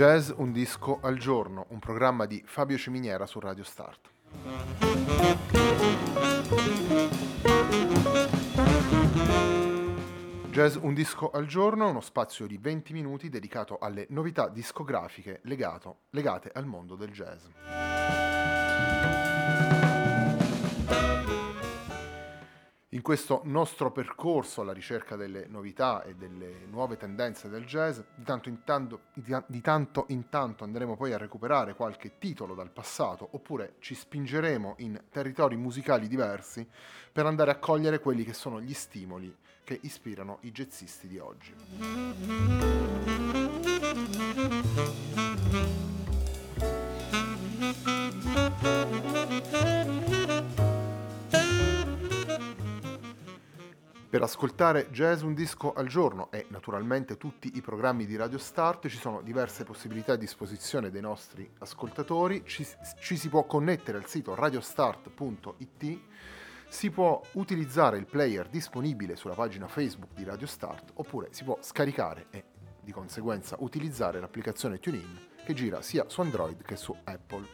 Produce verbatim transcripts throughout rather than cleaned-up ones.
Jazz Un Disco al Giorno, un programma di Fabio Ciminiera su Radio Start. Jazz Un Disco al Giorno è uno spazio di venti minuti dedicato alle novità discografiche legato, legate al mondo del jazz. In questo nostro percorso alla ricerca delle novità e delle nuove tendenze del jazz, di tanto in tanto, di tanto in tanto andremo poi a recuperare qualche titolo dal passato, oppure ci spingeremo in territori musicali diversi per andare a cogliere quelli che sono gli stimoli che ispirano i jazzisti di oggi. Per ascoltare Jazz Un Disco al Giorno e naturalmente tutti i programmi di Radio Start ci sono diverse possibilità a disposizione dei nostri ascoltatori. Ci, ci si può connettere al sito radio start punto it, si può utilizzare il player disponibile sulla pagina Facebook di Radio Start, oppure si può scaricare e di conseguenza utilizzare l'applicazione TuneIn che gira sia su Android che su Apple.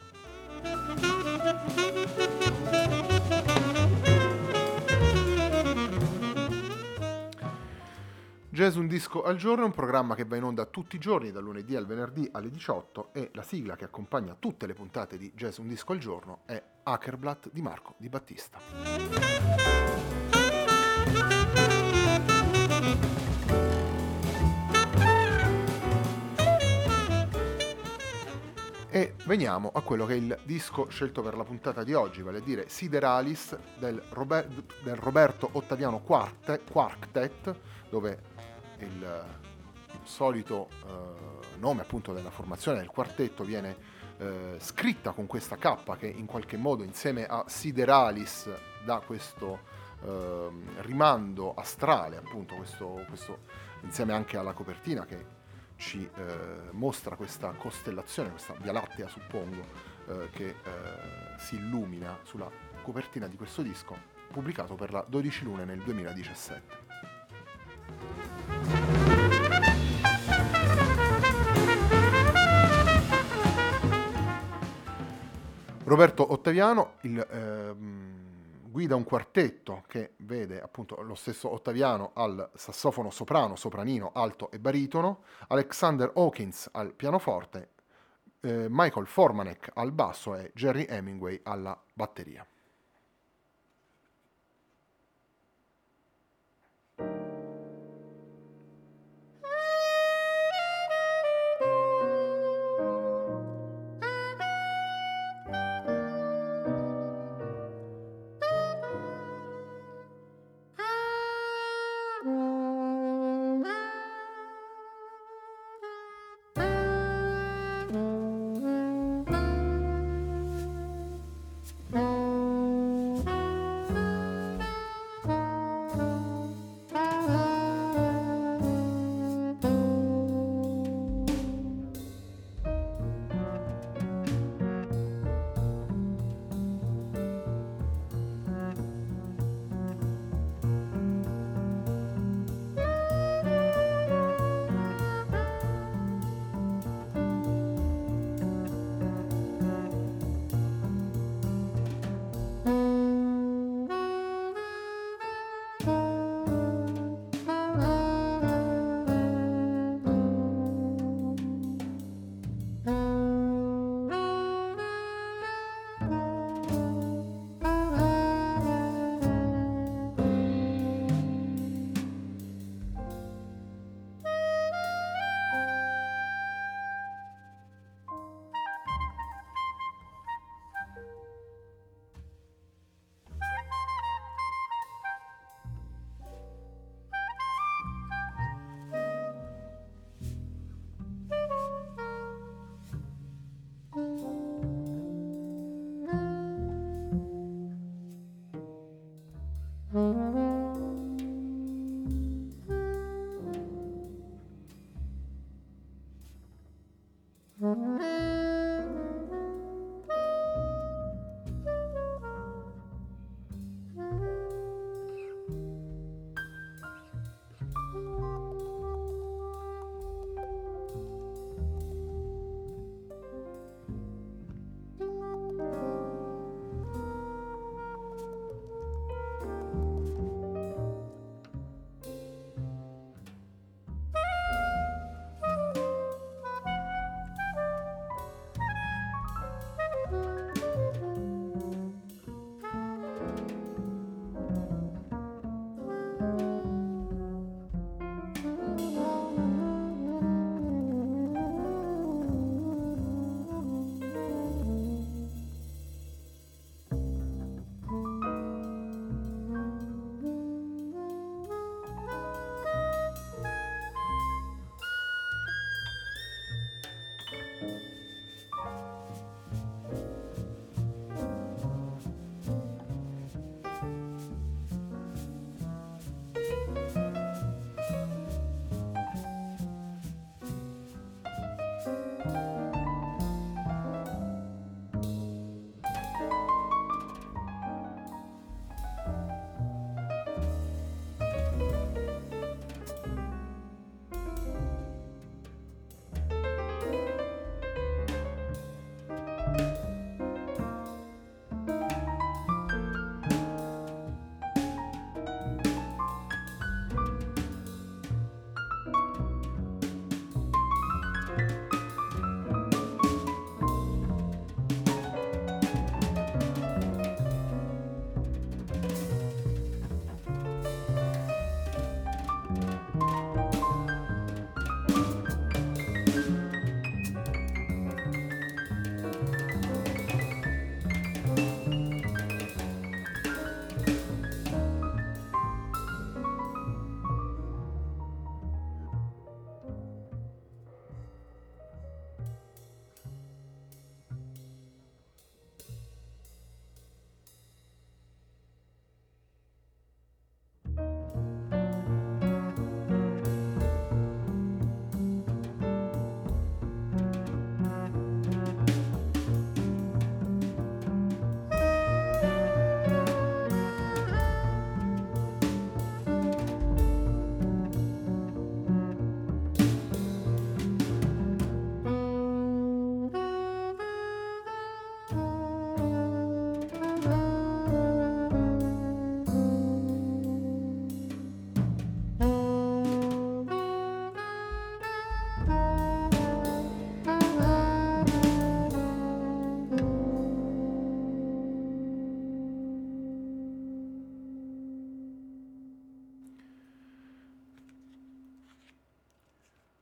Jazz Un Disco al Giorno è un programma che va in onda tutti i giorni dal lunedì al venerdì alle diciotto e la sigla che accompagna tutte le puntate di Jazz Un Disco al Giorno è Hackerblatt di Marco Di Battista. E veniamo a quello che è il disco scelto per la puntata di oggi, vale a dire Sideralis del, Robert, del Roberto Ottaviano Quartet, dove il solito eh, nome appunto della formazione del quartetto viene eh, scritta con questa K che in qualche modo insieme a Sideralis dà questo eh, rimando astrale, appunto questo, questo insieme anche alla copertina che ci eh, mostra questa costellazione, questa Via Lattea suppongo eh, che eh, si illumina sulla copertina di questo disco pubblicato per la dodici lune nel duemiladiciassette. Roberto Ottaviano il, eh, guida un quartetto che vede appunto lo stesso Ottaviano al sassofono soprano, sopranino, alto e baritono, Alexander Hawkins al pianoforte, eh, Michael Formanek al basso e Jerry Hemingway alla batteria.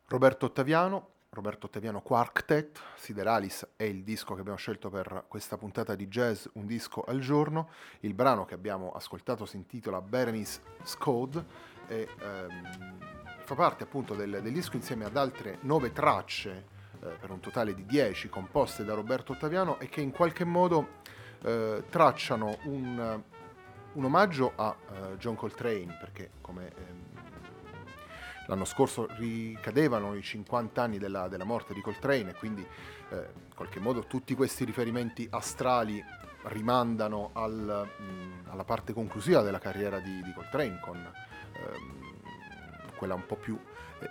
Roberto Ottaviano, Roberto Ottaviano Quartet, Sideralis è il disco che abbiamo scelto per questa puntata di Jazz Un Disco al Giorno. Il brano che abbiamo ascoltato si intitola Berenice Scode e ehm, fa parte appunto del, del disco insieme ad altre nove tracce, eh, per un totale di dieci, composte da Roberto Ottaviano e che in qualche modo eh, tracciano un, un omaggio a eh, John Coltrane, perché come... Ehm, l'anno scorso ricadevano i cinquanta anni della, della morte di Coltrane e quindi eh, in qualche modo tutti questi riferimenti astrali rimandano al, mh, alla parte conclusiva della carriera di, di Coltrane, con ehm, quella un po' più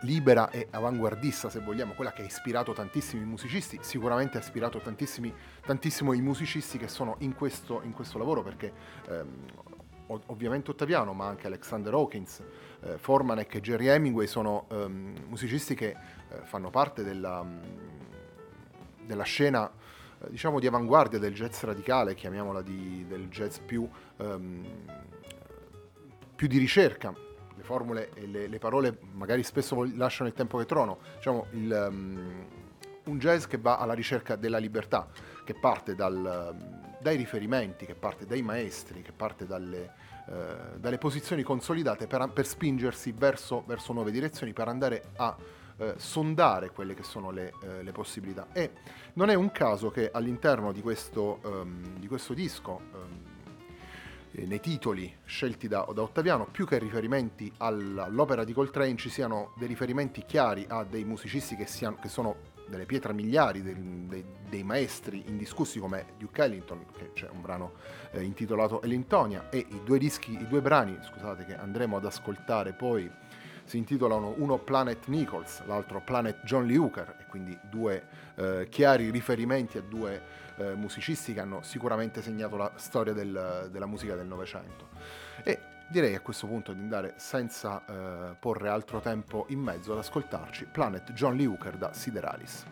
libera e avanguardista, se vogliamo, quella che ha ispirato tantissimi musicisti, sicuramente ha ispirato tantissimi, tantissimo i musicisti che sono in questo, in questo lavoro, perché ehm, ovviamente Ottaviano, ma anche Alexander Hawkins, eh, Formanek e Jerry Hemingway sono ehm, musicisti che eh, fanno parte della, della scena, eh, diciamo, di avanguardia del jazz radicale, chiamiamola, di, del jazz più, ehm, più di ricerca. Le formule e le, le parole magari spesso lasciano il tempo che trovano, diciamo, il, um, un jazz che va alla ricerca della libertà, che parte dal... dai riferimenti, che parte dai maestri, che parte dalle, eh, dalle posizioni consolidate per, per spingersi verso, verso nuove direzioni, per andare a eh, sondare quelle che sono le, eh, le possibilità. E non è un caso che all'interno di questo, um, di questo disco, um, nei titoli scelti da, da Ottaviano, più che riferimenti all'opera di Coltrane, ci siano dei riferimenti chiari a dei musicisti che, siano, che sono delle pietre miliari, dei, dei, dei maestri indiscussi come Duke Ellington, che c'è un brano eh, intitolato Ellingtonia, e i due dischi, i due brani, scusate, che andremo ad ascoltare poi si intitolano, uno Planet Nichols, l'altro Planet John Lee Hooker, e quindi due eh, chiari riferimenti a due eh, musicisti che hanno sicuramente segnato la storia del, della musica del Novecento. E direi a questo punto di andare senza eh, porre altro tempo in mezzo ad ascoltarci Planet John Lee Hooker da Sideralis.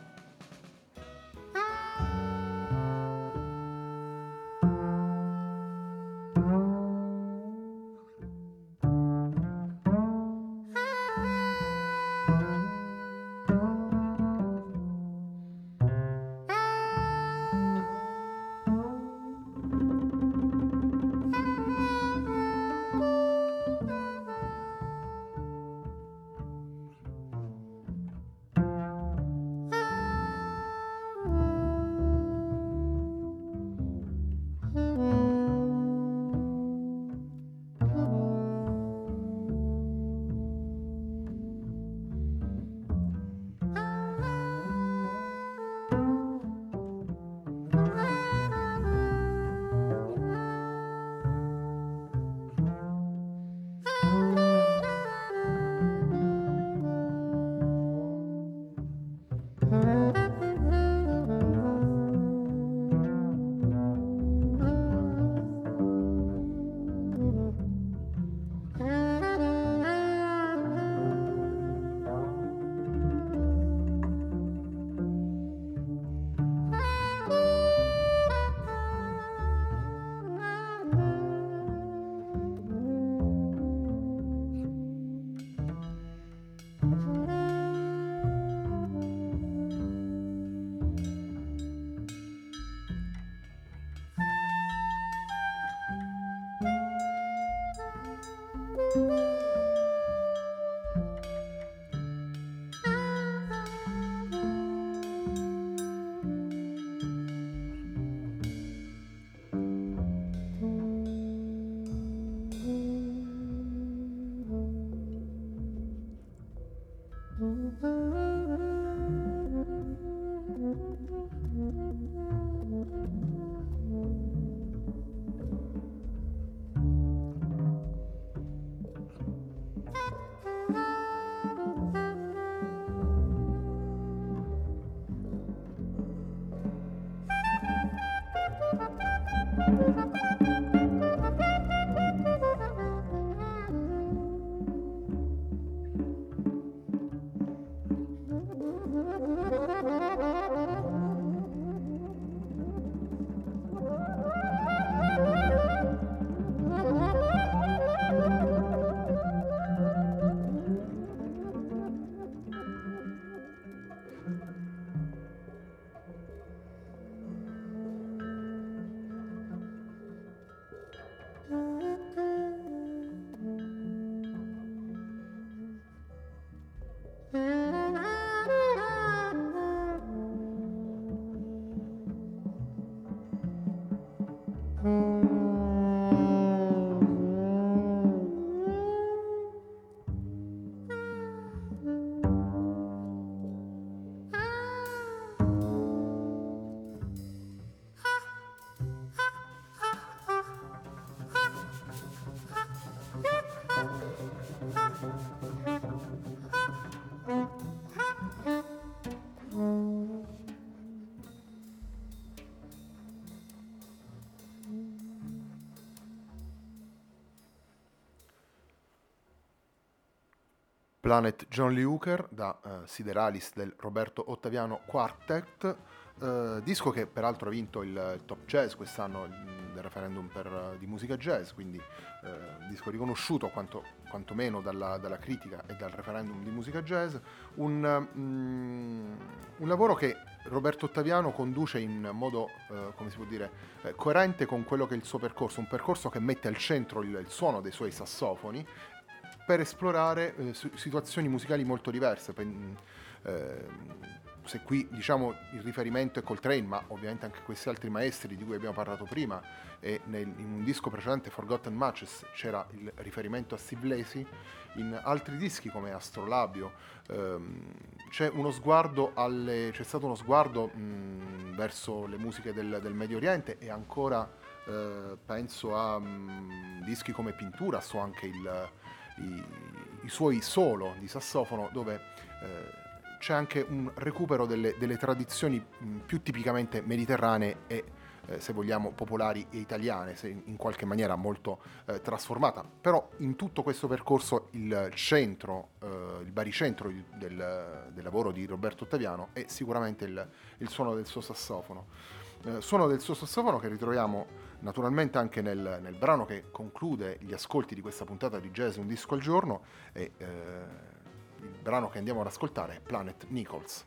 Planet John Lee Hooker da uh, Sideralis del Roberto Ottaviano Quartet, uh, disco che peraltro ha vinto il, il Top Jazz quest'anno del referendum per, uh, di musica jazz, quindi uh, disco riconosciuto quanto, quantomeno dalla, dalla critica e dal referendum di musica jazz, un, um, un lavoro che Roberto Ottaviano conduce in modo, eh, come si può dire, eh, coerente con quello che è il suo percorso, un percorso che mette al centro il, il suono dei suoi sassofoni per esplorare eh, situazioni musicali molto diverse. Pen, eh, se qui diciamo il riferimento è Coltrane, ma ovviamente anche questi altri maestri di cui abbiamo parlato prima, e nel, in un disco precedente, Forgotten Matches, c'era il riferimento a Steve Lacy, in altri dischi come Astrolabio ehm, c'è uno sguardo alle, c'è stato uno sguardo mh, verso le musiche del, del Medio Oriente, e ancora eh, penso a mh, dischi come Pittura, so anche il I, i suoi solo di sassofono, dove eh, c'è anche un recupero delle, delle tradizioni mh, più tipicamente mediterranee e eh, se vogliamo popolari e italiane, se in qualche maniera molto eh, trasformata. Però in tutto questo percorso il centro, eh, il baricentro del, del lavoro di Roberto Ottaviano è sicuramente il, il suono del suo sassofono. Eh, suono del suo sassofono che ritroviamo naturalmente anche nel, nel brano che conclude gli ascolti di questa puntata di Jazz Un Disco al Giorno, e eh, il brano che andiamo ad ascoltare è Planet Nichols.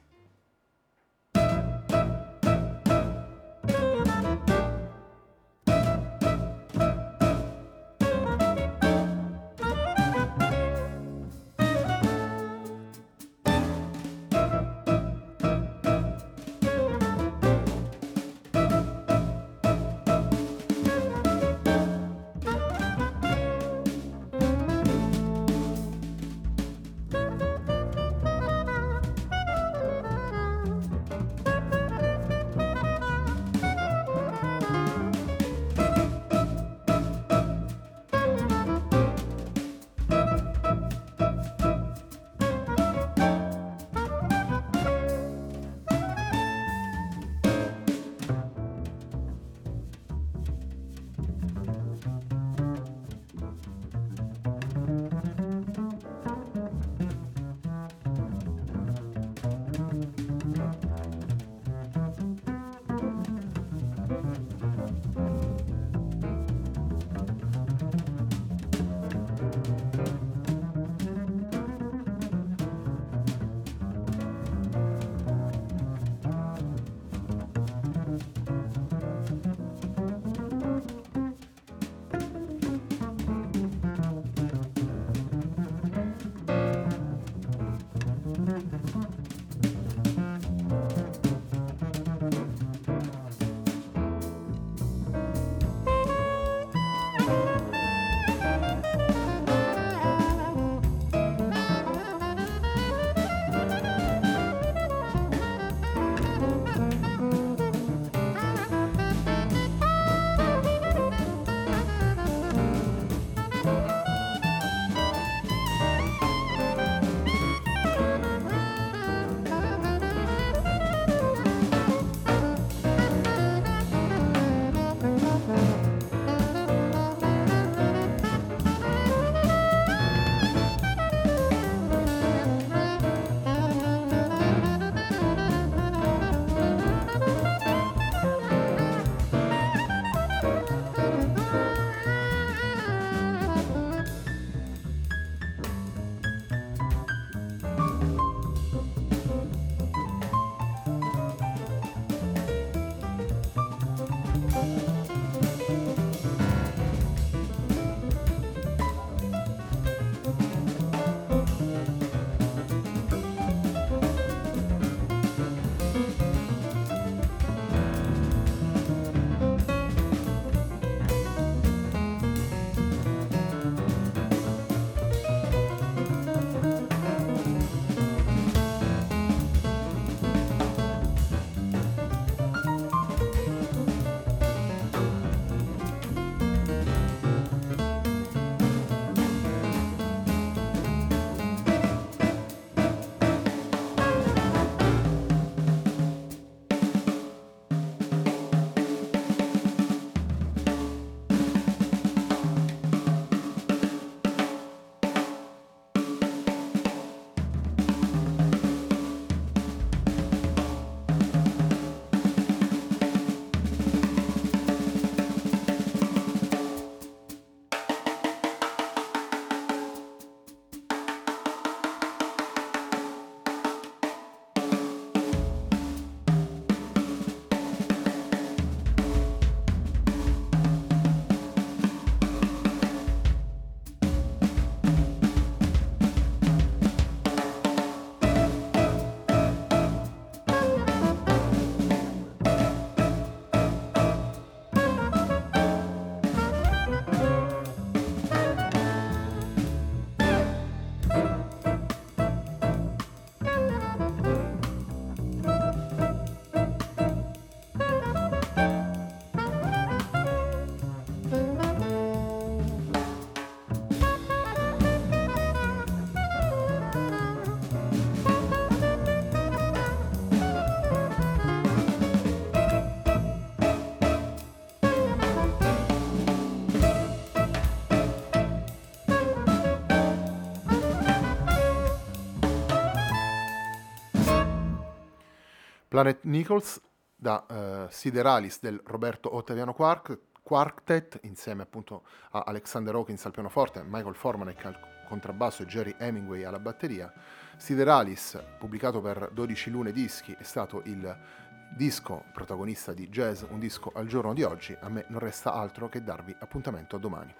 Planet Nichols da uh, Sideralis del Roberto Ottaviano Quartet, insieme appunto a Alexander Hawkins al pianoforte, Michael Formanek al contrabbasso e Jerry Hemingway alla batteria. Sideralis, pubblicato per dodici lune dischi, è stato il disco protagonista di Jazz Un Disco al Giorno di oggi. A me non resta altro che darvi appuntamento a domani.